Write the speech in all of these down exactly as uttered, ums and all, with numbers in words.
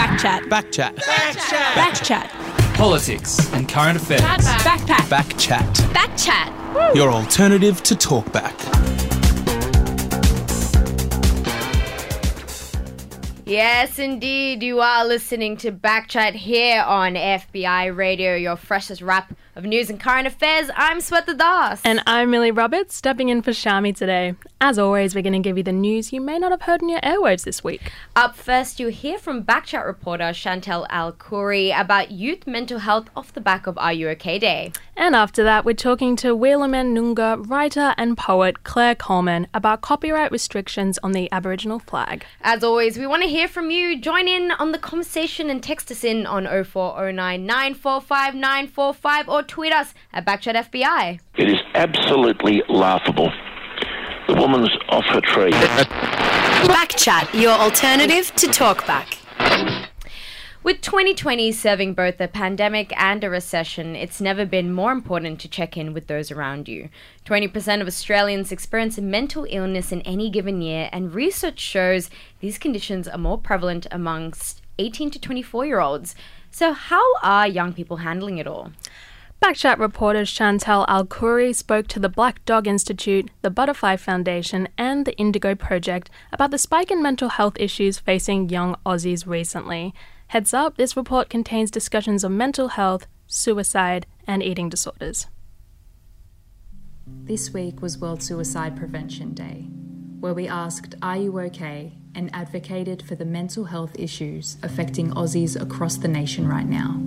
Backchat. Backchat. Backchat. Backchat. Politics and current affairs. Backpack. Backchat. Backchat. Your alternative to talkback. Yes, indeed. You are listening to Backchat here on F B I Radio, your freshest wrap of news and current affairs. I'm Swetha Das. And I'm Millie Roberts, stepping in for Shami today. As always, we're going to give you the news you may not have heard in your airwaves this week. Up first, you hear from Backchat reporter Chantelle Al-Khouri about youth mental health off the back of R U OK Day. And after that, we're talking to Wirlomin-Noongar writer and poet Claire Coleman about copyright restrictions on the Aboriginal flag. As always, we want to hear from you. Join in on the conversation and text us in on oh four oh nine, nine four five, nine four five or tweet us at Backchat F B I. It is absolutely laughable. The woman's off her tree. Backchat, your alternative to talkback. With twenty twenty serving both a pandemic and a recession, it's never been more important to check in with those around you. twenty percent of Australians experience mental illness in any given year, and research shows these conditions are more prevalent amongst eighteen to twenty-four-year-olds. So how are young people handling it all? Backchat reporters Chantelle Al-Khouri spoke to the Black Dog Institute, the Butterfly Foundation and the Indigo Project about the spike in mental health issues facing young Aussies recently. Heads up, this report contains discussions of mental health, suicide and eating disorders. This week was World Suicide Prevention Day, where we asked, "Are you okay?" and advocated for the mental health issues affecting Aussies across the nation right now.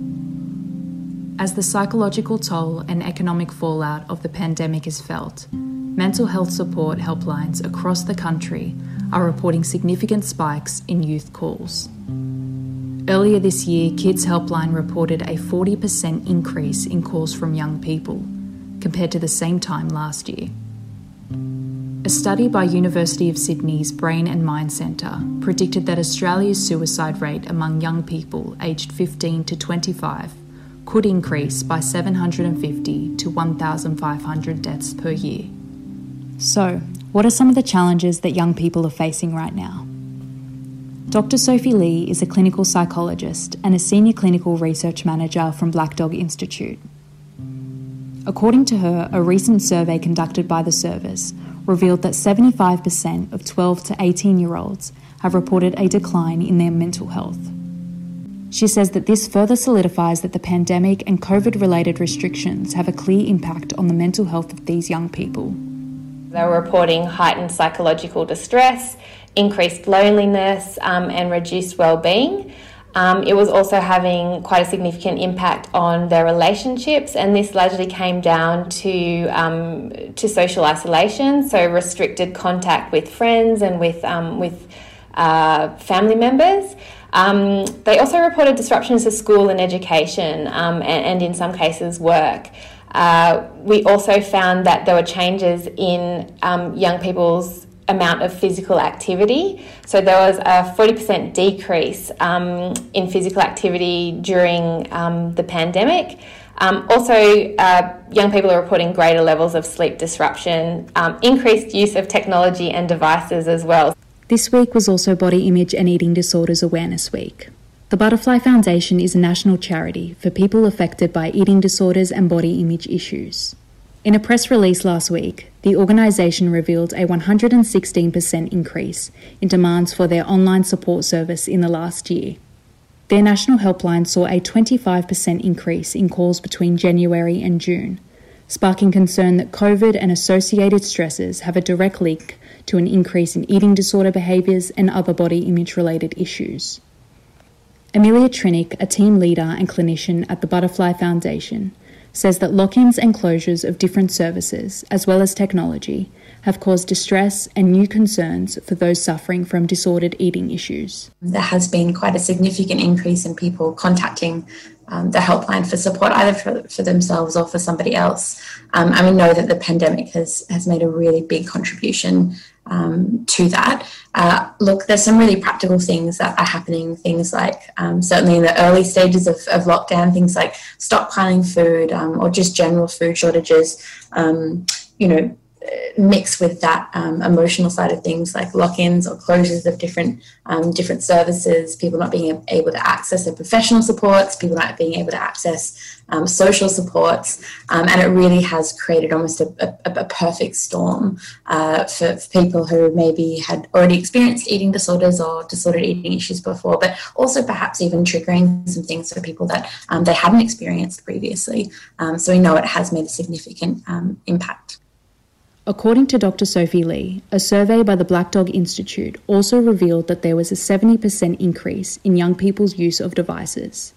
As the psychological toll and economic fallout of the pandemic is felt, mental health support helplines across the country are reporting significant spikes in youth calls. Earlier this year, Kids Helpline reported a forty percent increase in calls from young people compared to the same time last year. A study by University of Sydney's Brain and Mind Centre predicted that Australia's suicide rate among young people aged fifteen to twenty-five could increase by seven hundred fifty to one thousand five hundred deaths per year. So, what are some of the challenges that young people are facing right now? Doctor Sophie Lee is a clinical psychologist and a senior clinical research manager from Black Dog Institute. According to her, a recent survey conducted by the service revealed that seventy-five percent of twelve to eighteen-year-olds have reported a decline in their mental health. She says that this further solidifies that the pandemic and COVID-related restrictions have a clear impact on the mental health of these young people. They're reporting heightened psychological distress, increased loneliness, um, and reduced well-being. Um, it was also having quite a significant impact on their relationships, and this largely came down to um, to social isolation, so restricted contact with friends and with um, with uh, family members. Um, they also reported disruptions to school and education um, and, and in some cases work. Uh, we also found that there were changes in um, young people's amount of physical activity. So there was a forty percent decrease um, in physical activity during um, the pandemic. Um, also, uh, young people are reporting greater levels of sleep disruption, um, increased use of technology and devices as well. This week was also Body Image and Eating Disorders Awareness Week. The Butterfly Foundation is a national charity for people affected by eating disorders and body image issues. In a press release last week, the organisation revealed a one hundred sixteen percent increase in demands for their online support service in the last year. Their national helpline saw a twenty-five percent increase in calls between January and June, sparking concern that COVID and associated stresses have a direct link to an increase in eating disorder behaviours and other body image-related issues. Amelia Trinick, a team leader and clinician at the Butterfly Foundation, says that lock-ins and closures of different services, as well as technology, have caused distress and new concerns for those suffering from disordered eating issues. There has been quite a significant increase in people contacting Um, the helpline for support, either for, for themselves or for somebody else. Um, and we know that the pandemic has, has made a really big contribution um, to that. Uh, look, there's some really practical things that are happening, things like um, certainly in the early stages of, of lockdown, things like stockpiling food um, or just general food shortages, um, you know, mix with that um, emotional side of things, like lock-ins or closures of different um, different services, people not being able to access their professional supports, people not being able to access um, social supports, um, and it really has created almost a, a, a perfect storm uh, for, for people who maybe had already experienced eating disorders or disordered eating issues before, but also perhaps even triggering some things for people that um, they hadn't experienced previously. Um, so we know it has made a significant um, impact. According to Doctor Sophie Lee, a survey by the Black Dog Institute also revealed that there was a seventy percent increase in young people's use of devices.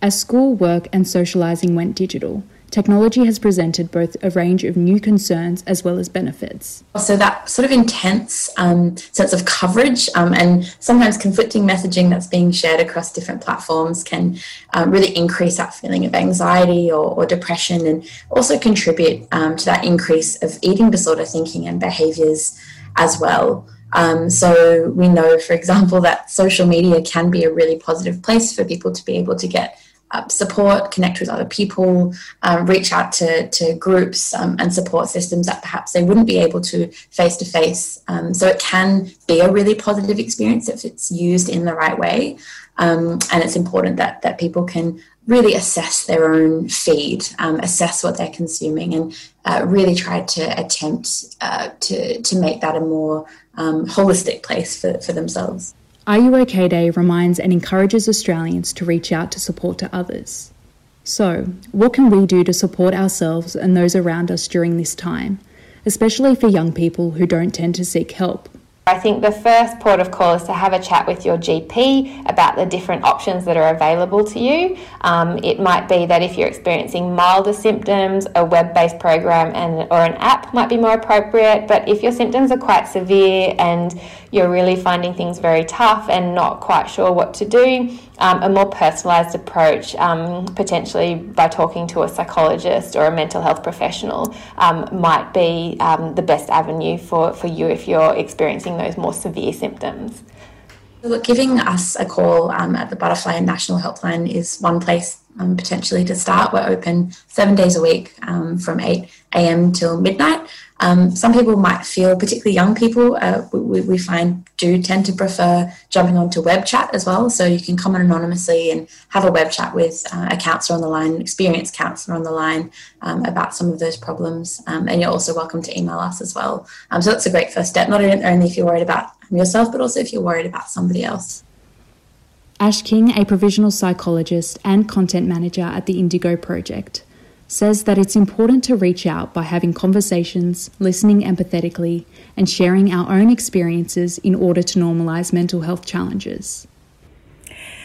As school, work and socialising went digital, technology has presented both a range of new concerns as well as benefits. So that sort of intense um, sense of coverage um, and sometimes conflicting messaging that's being shared across different platforms can um, really increase that feeling of anxiety or, or depression, and also contribute um, to that increase of eating disorder thinking and behaviours as well. Um, so we know, for example, that social media can be a really positive place for people to be able to get Uh, support, connect with other people, uh, reach out to, to groups um, and support systems that perhaps they wouldn't be able to face-to-face. Um, so it can be a really positive experience if it's used in the right way. Um, and it's important that, that people can really assess their own feed, um, assess what they're consuming, and uh, really try to attempt uh, to, to make that a more um, holistic place for, for themselves. R U OK Day reminds and encourages Australians to reach out to support to others. So, what can we do to support ourselves and those around us during this time, especially for young people who don't tend to seek help? I think the first port of call is to have a chat with your G P about the different options that are available to you. Um, it might be that if you're experiencing milder symptoms, a web-based program and or an app might be more appropriate. But if your symptoms are quite severe and you're really finding things very tough and not quite sure what to do, um, a more personalised approach, um, potentially by talking to a psychologist or a mental health professional, um, might be um, the best avenue for, for you if you're experiencing those more severe symptoms. Look, giving us a call um, at the Butterfly and National Helpline is one place um, potentially to start. We're open seven days a week um, from eight a.m. till midnight. Um, some people might feel, particularly young people, uh, we, we find do tend to prefer jumping onto web chat as well. So you can come on anonymously and have a web chat with uh, a counsellor on the line, an experienced counsellor on the line um, about some of those problems. Um, and you're also welcome to email us as well. Um, so that's a great first step, not only if you're worried about yourself, but also if you're worried about somebody else. Ash King, a provisional psychologist and content manager at the Indigo Project, says that it's important to reach out by having conversations, listening empathetically, and sharing our own experiences in order to normalise mental health challenges.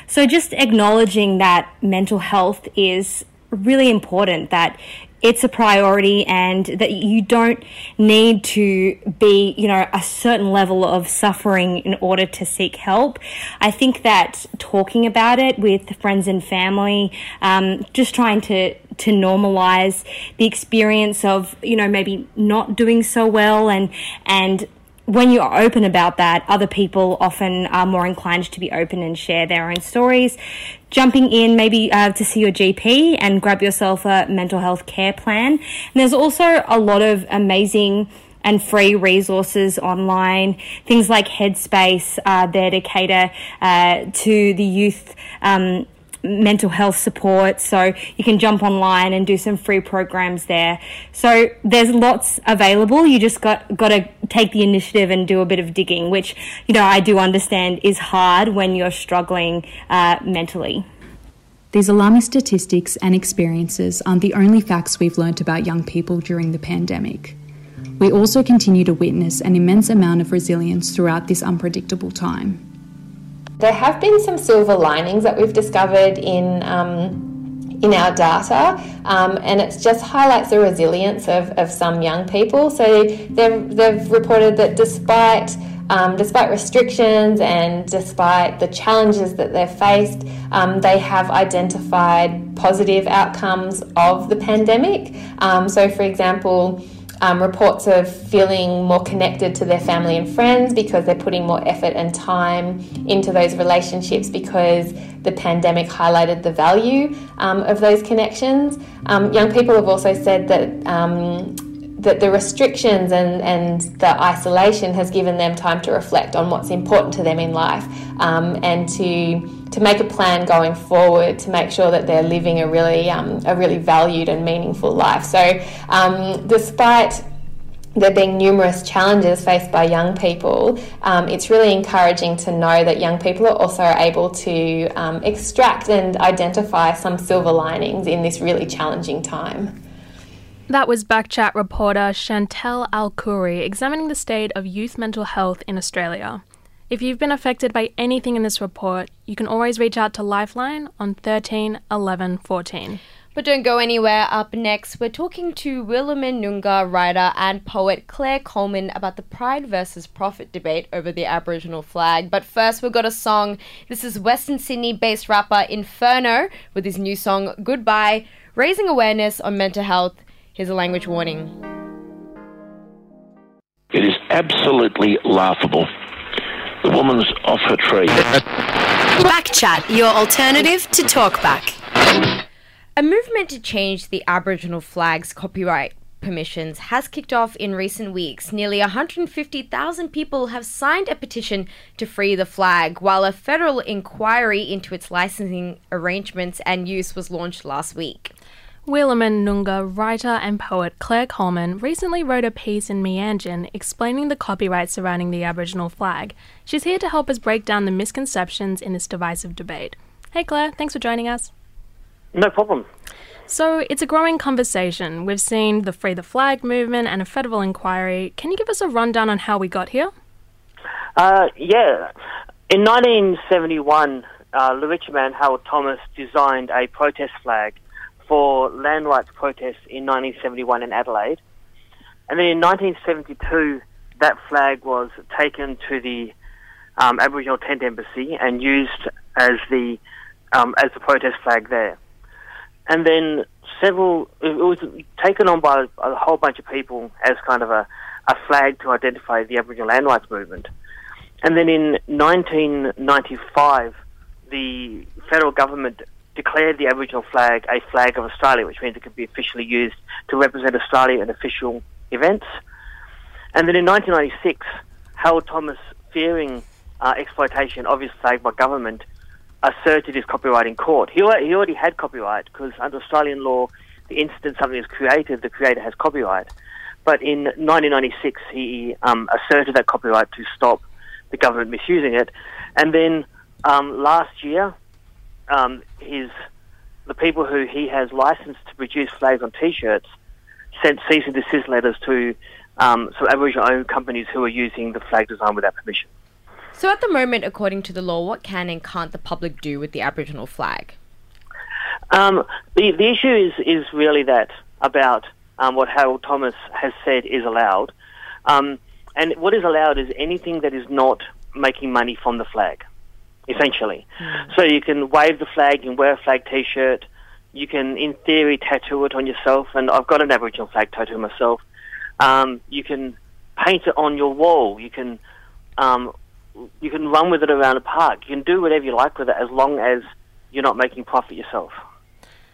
So just acknowledging that mental health is really important, that it's a priority, and that you don't need to be, you know, a certain level of suffering in order to seek help. I think that talking about it with friends and family, um, just trying to to normalize the experience of, you know, maybe not doing so well, and and when you are open about that, other people often are more inclined to be open and share their own stories. Jumping in maybe uh, to see your G P and grab yourself a mental health care plan. And there's also a lot of amazing and free resources online. Things like Headspace are there to cater uh, to the youth um mental health support, so you can jump online and do some free programs there. So there's lots available. You just got got to take the initiative and do a bit of digging, which, you know, I do understand is hard when you're struggling uh, mentally. These alarming statistics and experiences aren't the only facts we've learnt about young people during the pandemic. We also continue to witness an immense amount of resilience throughout this unpredictable time. There have been some silver linings that we've discovered in um, in our data, um, and it just highlights the resilience of, of some young people. So they've, they've reported that despite um, despite restrictions and despite the challenges that they've faced, um, they have identified positive outcomes of the pandemic. Um, so, for example, Um, reports of feeling more connected to their family and friends because they're putting more effort and time into those relationships because the pandemic highlighted the value um, of those connections. Um, young people have also said that um, that the restrictions and, and the isolation has given them time to reflect on what's important to them in life, um, and to to make a plan going forward to make sure that they're living a really um, a really valued and meaningful life. So um, despite there being numerous challenges faced by young people, um, it's really encouraging to know that young people are also able to um, extract and identify some silver linings in this really challenging time. That was Backchat reporter Chantelle Al-Khouri examining the state of youth mental health in Australia. If you've been affected by anything in this report, you can always reach out to Lifeline on thirteen eleven fourteen. But don't go anywhere. Up next, we're talking to Wirlomin-Noongar writer and poet Claire Coleman about the pride versus profit debate over the Aboriginal flag. But first, we've got a song. This is Western Sydney-based rapper Inferno with his new song, Goodbye, raising awareness on mental health. Here's a language warning. It is absolutely laughable. The woman's off her tree. Backchat, your alternative to talkback. A movement to change the Aboriginal flag's copyright permissions has kicked off in recent weeks. Nearly one hundred fifty thousand people have signed a petition to free the flag, while a federal inquiry into its licensing arrangements and use was launched last week. Wirlomin-Noongar writer and poet Claire Coleman recently wrote a piece in Meanjin explaining the copyright surrounding the Aboriginal flag. She's here to help us break down the misconceptions in this divisive debate. Hey Claire, thanks for joining us. No problem. So it's a growing conversation. We've seen the Free the Flag movement and a federal inquiry. Can you give us a rundown on how we got here? Uh, yeah. In nineteen seventy-one, uh, Luritja man Harold Thomas designed a protest flag for land rights protests in nineteen seventy-one in Adelaide. And then in nineteen seventy-two, that flag was taken to the um, Aboriginal Tent Embassy and used as the um, as the protest flag there. And then several, it was taken on by a whole bunch of people as kind of a, a flag to identify the Aboriginal land rights movement. And then in nineteen ninety-five, the federal government declared the Aboriginal flag a flag of Australia, which means it could be officially used to represent Australia in official events. And then in nineteen ninety-six, Harold Thomas, fearing uh, exploitation of his flag by government, asserted his copyright in court. He, he already had copyright because under Australian law, the instant something is created, the creator has copyright. But in nineteen ninety-six, he um, asserted that copyright to stop the government misusing it. And then um, last year, um, his the people who he has licensed to produce flags on T-shirts sent cease and desist letters to um, some Aboriginal-owned companies who are using the flag design without permission. So at the moment, according to the law, what can and can't the public do with the Aboriginal flag? Um, the, the issue is, is really that about um, what Harold Thomas has said is allowed. Um, and what is allowed is anything that is not making money from the flag, essentially. Mm. So you can wave the flag, you can wear a flag T-shirt, you can, in theory, tattoo it on yourself. And I've got an Aboriginal flag tattoo myself. Um, you can paint it on your wall. You can... Um, You can run with it around a park. You can do whatever you like with it as long as you're not making profit yourself.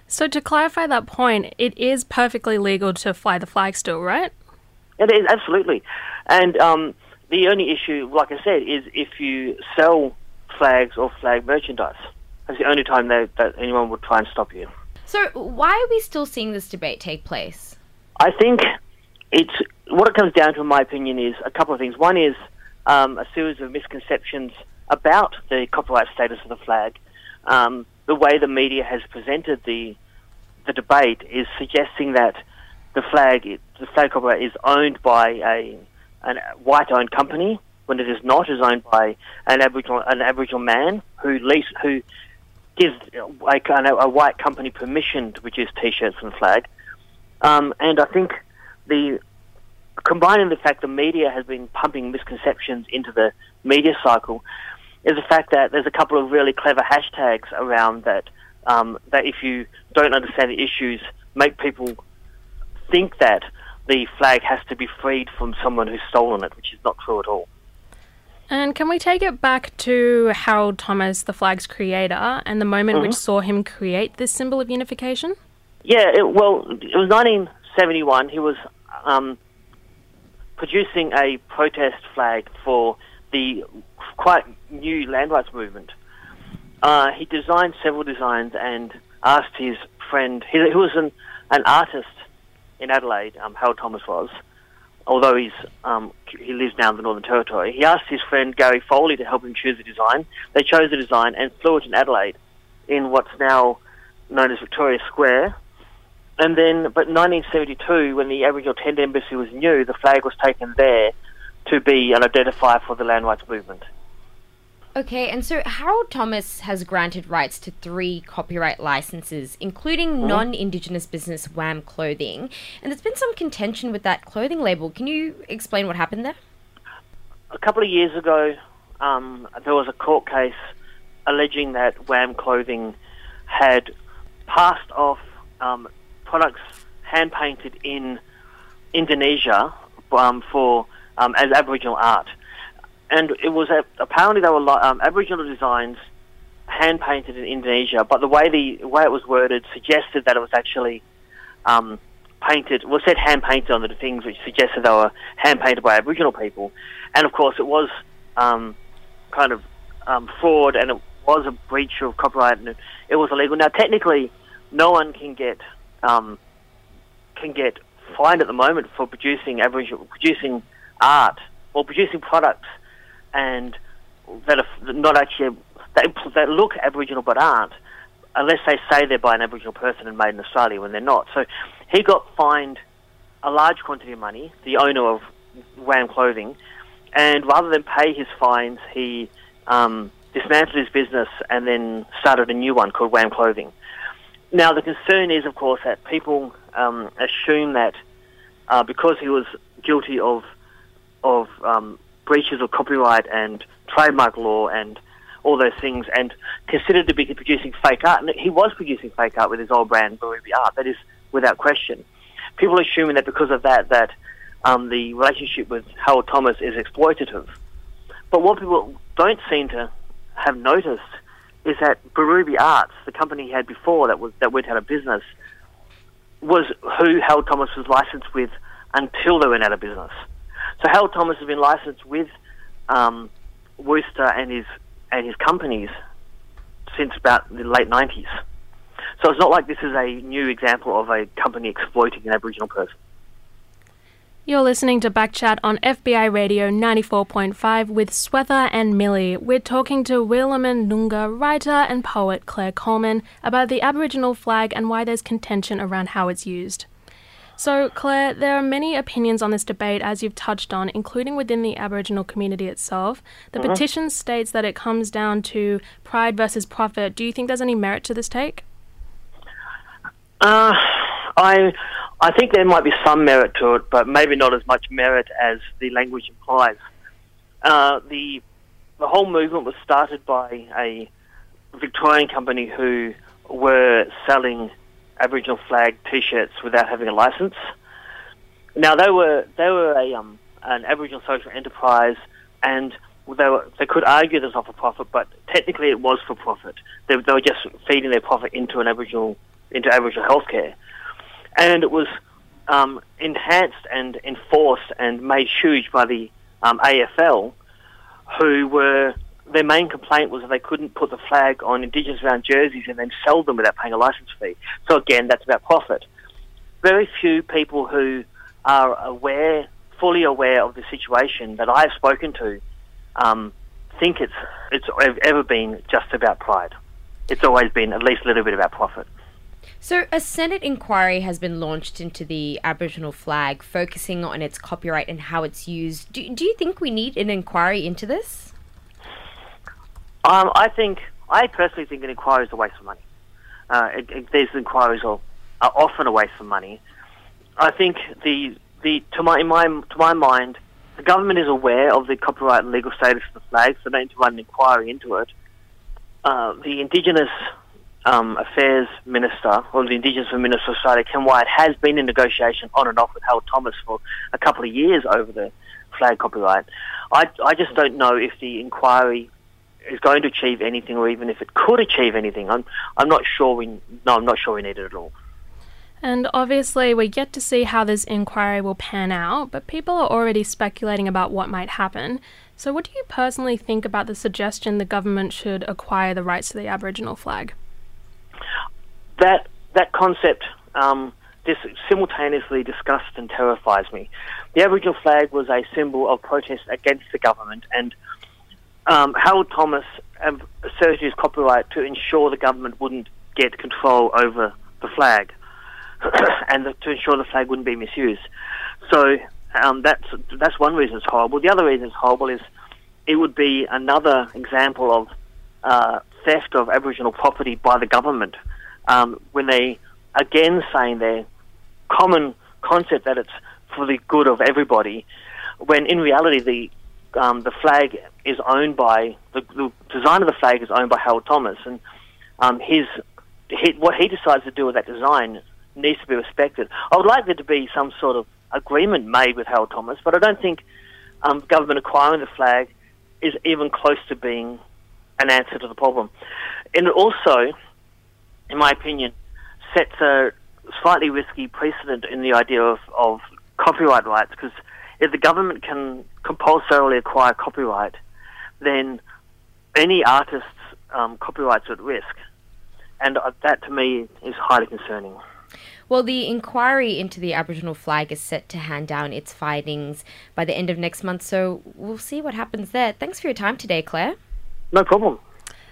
So to clarify that point, it is perfectly legal to fly the flag still, right? It is, absolutely. And um, the only issue, like I said, is if you sell flags or flag merchandise. That's the only time that, that anyone would try and stop you. So why are we still seeing this debate take place? I think it's what it comes down to, in my opinion, is a couple of things. One is Um, a series of misconceptions about the copyright status of the flag. Um, the way the media has presented the the debate is suggesting that the flag, the flag copyright, is owned by a an white-owned company when it is not. It is owned by an Aboriginal an Aboriginal man who lease who gives a, a, a white company permission to produce T-shirts and flag. Um, and I think the Combining the fact the media has been pumping misconceptions into the media cycle is the fact that there's a couple of really clever hashtags around that, um, that if you don't understand the issues, make people think that the flag has to be freed from someone who's stolen it, which is not true at all. And can we take it back to Harold Thomas, the flag's creator, and the moment mm-hmm. which saw him create this symbol of unification? Yeah, it, well, it was nineteen seventy-one. He was um, producing a protest flag for the quite new land rights movement. Uh, he designed several designs and asked his friend, who was an, an artist in Adelaide, um, Harold Thomas was, although he's um, he lives now in the Northern Territory. He asked his friend Gary Foley to help him choose the design. They chose the design and flew it in Adelaide, in what's now known as Victoria Square. And then, but nineteen seventy-two, when the Aboriginal Tent Embassy was new, the flag was taken there to be an identifier for the land rights movement. Okay, and so Harold Thomas has granted rights to three copyright licenses, including mm-hmm. non-Indigenous business W A M Clothing. And there's been some contention with that clothing label. Can you explain what happened there? A couple of years ago, um, there was a court case alleging that W A M Clothing had passed off um, products hand-painted in Indonesia um, for um, as Aboriginal art. And it was uh, apparently they were um, Aboriginal designs, hand painted in Indonesia. But the way the way it was worded suggested that it was actually um, painted. Well, it said hand painted on the things, which suggested they were hand painted by Aboriginal people. And of course, it was um, kind of um, fraud, and it was a breach of copyright, and it was illegal. Now, technically, no one can get um, can get fined at the moment for producing Aboriginal producing art or producing products. And that are not actually that, that look Aboriginal but aren't, unless they say they're by an Aboriginal person and made in Australia when they're not. So he got fined a large quantity of money, the owner of W A M Clothing, and rather than pay his fines, he um, dismantled his business and then started a new one called W A M Clothing. Now the concern is, of course, that people um, assume that uh, because he was guilty of of um, breaches of copyright and trademark law and all those things, and considered to be producing fake art. And he was producing fake art with his old brand, Birubi Art. That is without question. People are assuming that because of that, that um, the relationship with Harold Thomas is exploitative. But what people don't seem to have noticed is that Birubi Arts, the company he had before that was that went out of business, was who Harold Thomas was licensed with until they went out of business. So Harold Thomas has been licensed with um, Worcester and his and his companies since about the late nineties. So it's not like this is a new example of a company exploiting an Aboriginal person. You're listening to Backchat on F B I Radio ninety-four point five with Swetha and Millie. We're talking to Wirlomin-Noongar writer and poet Claire Coleman about the Aboriginal flag and why there's contention around how it's used. So, Claire, there are many opinions on this debate, as you've touched on, including within the Aboriginal community itself. The mm-hmm. petition states that it comes down to pride versus profit. Do you think there's any merit to this take? Uh, I I think there might be some merit to it, but maybe not as much merit as the language implies. Uh, the the whole movement was started by a Victorian company who were selling Aboriginal flag T-shirts without having a license. Now they were they were a um, an Aboriginal social enterprise, and they were, they could argue that's not for profit, but technically it was for profit. They, they were just feeding their profit into an Aboriginal into Aboriginal healthcare, and it was um, enhanced and enforced and made huge by the um, A F L, who were their main complaint was that they couldn't put the flag on Indigenous round jerseys and then sell them without paying a licence fee. So again, that's about profit. Very few people who are aware, fully aware of the situation that I've spoken to, um, think it's it's ever been just about pride. It's always been at least a little bit about profit. So a Senate inquiry has been launched into the Aboriginal flag, focusing on its copyright and how it's used. Do, do you think we need an inquiry into this? Um, I think, I personally think an inquiry is a waste of money. Uh, it, it, these inquiries are, are often a waste of money. I think the the to my, in my to my mind, the government is aware of the copyright and legal status of the flag, so they need to run an inquiry into it. Uh, the Indigenous um, Affairs Minister, or the Indigenous Minister of Australia, Ken Wyatt, has been in negotiation on and off with Harold Thomas for a couple of years over the flag copyright. I I just don't know if the inquiry is going to achieve anything, or even if it could achieve anything. I'm I'm not sure we no I'm not sure we need it at all. And obviously we're yet to see how this inquiry will pan out, but people are already speculating about what might happen. So what do you personally think about the suggestion the government should acquire the rights to the Aboriginal flag? That that concept um, this simultaneously disgusts and terrifies me. The Aboriginal flag was a symbol of protest against the government, and um, Harold Thomas asserted his copyright to ensure the government wouldn't get control over the flag and the, to ensure the flag wouldn't be misused. So um, that's that's one reason it's horrible. The other reason it's horrible is it would be another example of uh, theft of Aboriginal property by the government, um, when they again saying their common concept that it's for the good of everybody, when in reality the um, the flag is owned by the, the design of the flag is owned by Harold Thomas, and um, his, his what he decides to do with that design needs to be respected. I would like there to be some sort of agreement made with Harold Thomas, but I don't think um, government acquiring the flag is even close to being an answer to the problem. And it also, in my opinion, sets a slightly risky precedent in the idea of, of copyright rights, because if the government can compulsorily acquire copyright, then any artist's um, copyrights are at risk. And that, to me, is highly concerning. Well, the inquiry into the Aboriginal flag is set to hand down its findings by the end of next month, so we'll see what happens there. Thanks for your time today, Claire. No problem.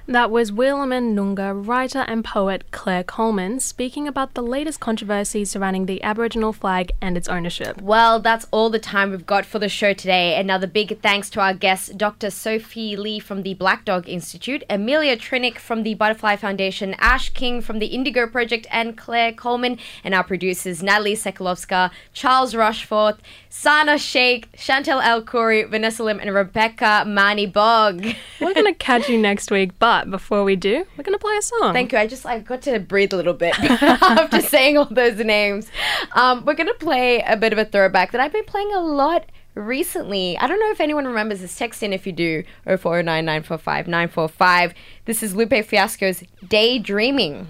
That was Wirlomin-Noongar writer and poet Claire Coleman speaking about the latest controversy surrounding the Aboriginal flag and its ownership. Well, that's all the time we've got for the show today. Another big thanks to our guests, Doctor Sophie Lee from the Black Dog Institute, Amelia Trinick from the Butterfly Foundation, Ash King from the Indigo Project, and Claire Coleman, and our producers, Natalie Sekulowska, Charles Rushforth, Sana Sheikh, Chantelle Al-Khouri, Vanessa Lim, and Rebecca Mani Bog. We're going to catch you next week, but... But before we do, we're going to play a song. Thank you. I just I got to breathe a little bit after saying all those names. Um, we're going to play a bit of a throwback that I've been playing a lot recently. I don't know if anyone remembers this. Text in if you do. oh four oh nine, nine four five, nine four five. This is Lupe Fiasco's Daydreaming.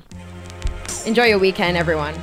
Enjoy your weekend, everyone.